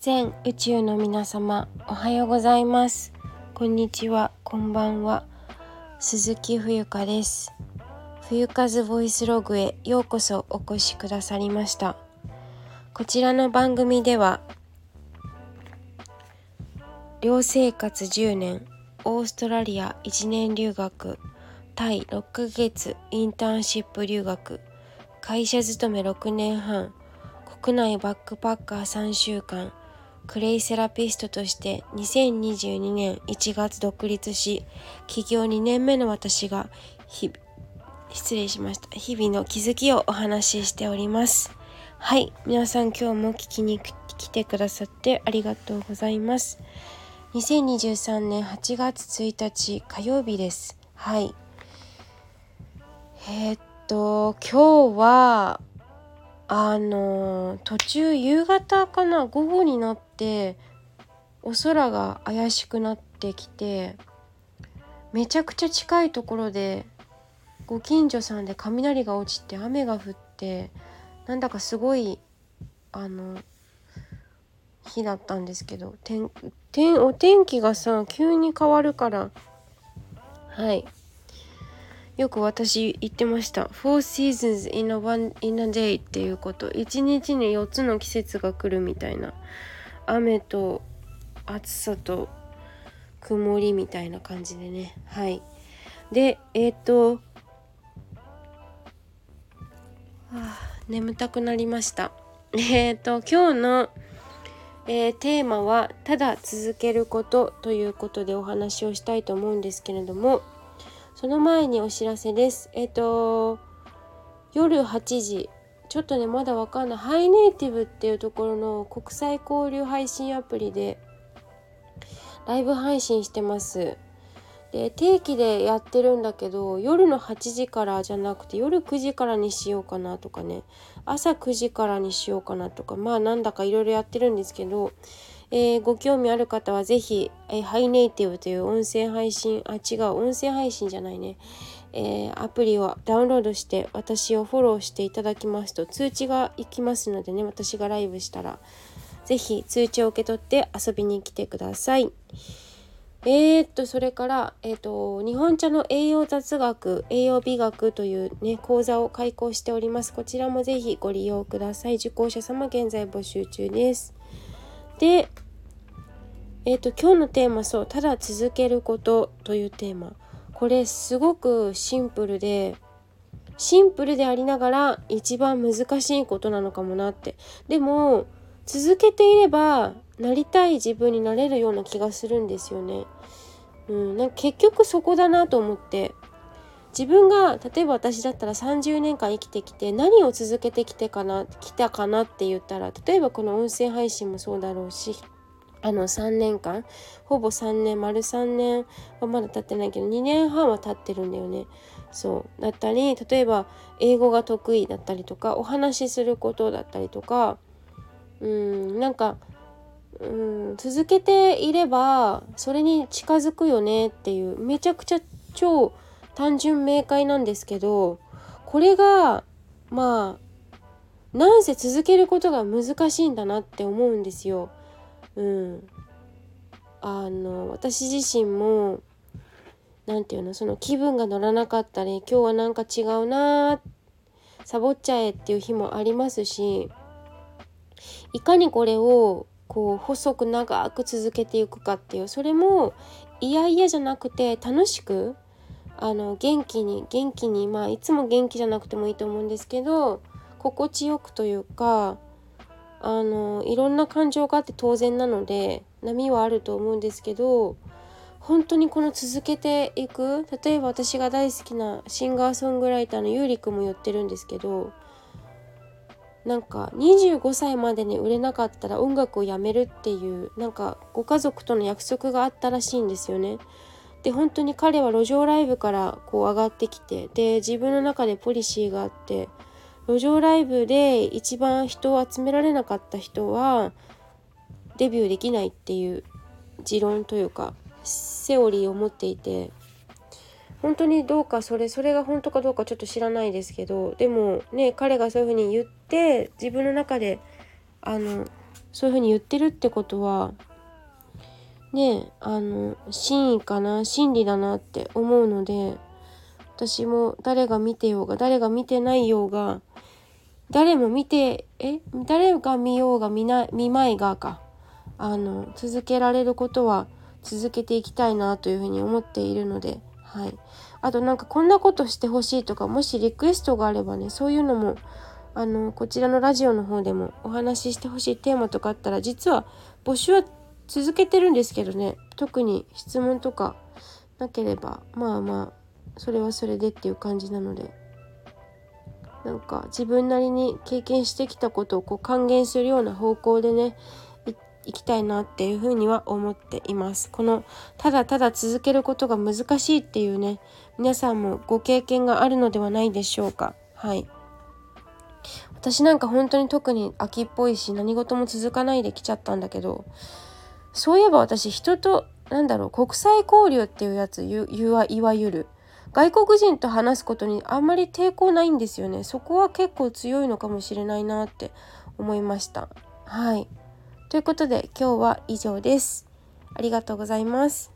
全宇宙の皆様、おはようございます。こんにちは、こんばんは。鈴木冬香です。冬風ボイスログへようこそお越しくださりました。こちらの番組では寮生活10年、オーストラリア1年留学、タイ6ヶ月インターンシップ留学、会社勤め6年半、国内バックパッカー3週間、クレイセラピストとして2022年1月独立し、起業2年目の私が日々の気づきをお話ししております。はい、皆さん今日も聞きに来てくださってありがとうございます。2023年8月1日火曜日です。はい、今日は途中夕方かな、午後になってお空が怪しくなってきて、めちゃくちゃ近いところでご近所さんで雷が落ちて雨が降って、なんだかすごい日だったんですけど、お天気がさ急に変わるから。はい、よく私言ってました。 Four seasons in a day っていうこと、1日に4つの季節が来るみたいな、雨と暑さと曇りみたいな感じでね。はい、で眠たくなりました。今日の、テーマはただ続けることということでお話をしたいと思うんですけれども、その前にお知らせです。夜8時、ちょっとねまだわかんない、ハイネイティブっていうところの国際交流配信アプリでライブ配信してます。で、定期でやってるんだけど、夜の8時からじゃなくて夜9時からにしようかなとかね、朝9時からにしようかなとか、まあなんだかいろいろやってるんですけど、ご興味ある方はぜひ、ハイネイティブという音声配信じゃないね、アプリをダウンロードして私をフォローしていただきますと通知がいきますのでね、私がライブしたらぜひ通知を受け取って遊びに来てください。それから、日本茶の栄養雑学、栄養美学というね講座を開講しております。こちらもぜひご利用ください。受講者様現在募集中です。で、今日のテーマ、そう、ただ続けることというテーマ。これすごくシンプルでありながら一番難しいことなのかもなって。でも続けていればなりたい自分になれるような気がするんですよね。なんか結局そこだなと思って、自分が例えば私だったら30年間生きてきて何を続けてきたかなって言ったら、例えばこの音声配信もそうだろうし、3年間、ほぼ3年、丸3年はまだ経ってないけど2年半は経ってるんだよね。そうだったり、例えば英語が得意だったりとか、お話しすることだったりとか、続けていればそれに近づくよねっていう、めちゃくちゃ超単純明快なんですけど、これがまあなんせ続けることが難しいんだなって思うんですよ。私自身もその気分が乗らなかったり、今日はなんか違うな、サボっちゃえっていう日もありますし、いかにこれをこう細く長く続けていくかっていう、それもいやいやじゃなくて楽しく、元気に、まあいつも元気じゃなくてもいいと思うんですけど、心地よくというか、いろんな感情があって当然なので波はあると思うんですけど、本当にこの続けていく、例えば私が大好きなシンガーソングライターのゆうりくんも言ってるんですけど、なんか25歳までに売れなかったら音楽をやめるっていう、なんかご家族との約束があったらしいんですよね。で、本当に彼は路上ライブからこう上がってきて、で自分の中でポリシーがあって、路上ライブで一番人を集められなかった人はデビューできないっていう持論というかセオリーを持っていて、本当にどうかそれが本当かどうかちょっと知らないですけど、でもね彼がそういうふうに言って自分の中でそういう風に言ってるってことはね、真意かな、真理だなって思うので、私も誰が見てようが誰が見てないようが、誰が見ようが見まいがか、続けられることは続けていきたいなというふうに思っているので、はい。あとなんかこんなことしてほしいとか、もしリクエストがあればね、そういうのもこちらのラジオの方でもお話ししてほしいテーマとかあったら、実は募集は続けてるんですけどね、特に質問とかなければまあそれはそれでっていう感じなので、なんか自分なりに経験してきたことをこう還元するような方向でね いきたいなっていうふうには思っています。このただただ続けることが難しいっていうね、皆さんもご経験があるのではないでしょうか。はい。私なんか本当に特に秋っぽいし、何事も続かないで来ちゃったんだけど、そういえば私人と国際交流っていうやつ、いわゆる外国人と話すことにあんまり抵抗ないんですよね。そこは結構強いのかもしれないなって思いました。はい。ということで今日は以上です。ありがとうございます。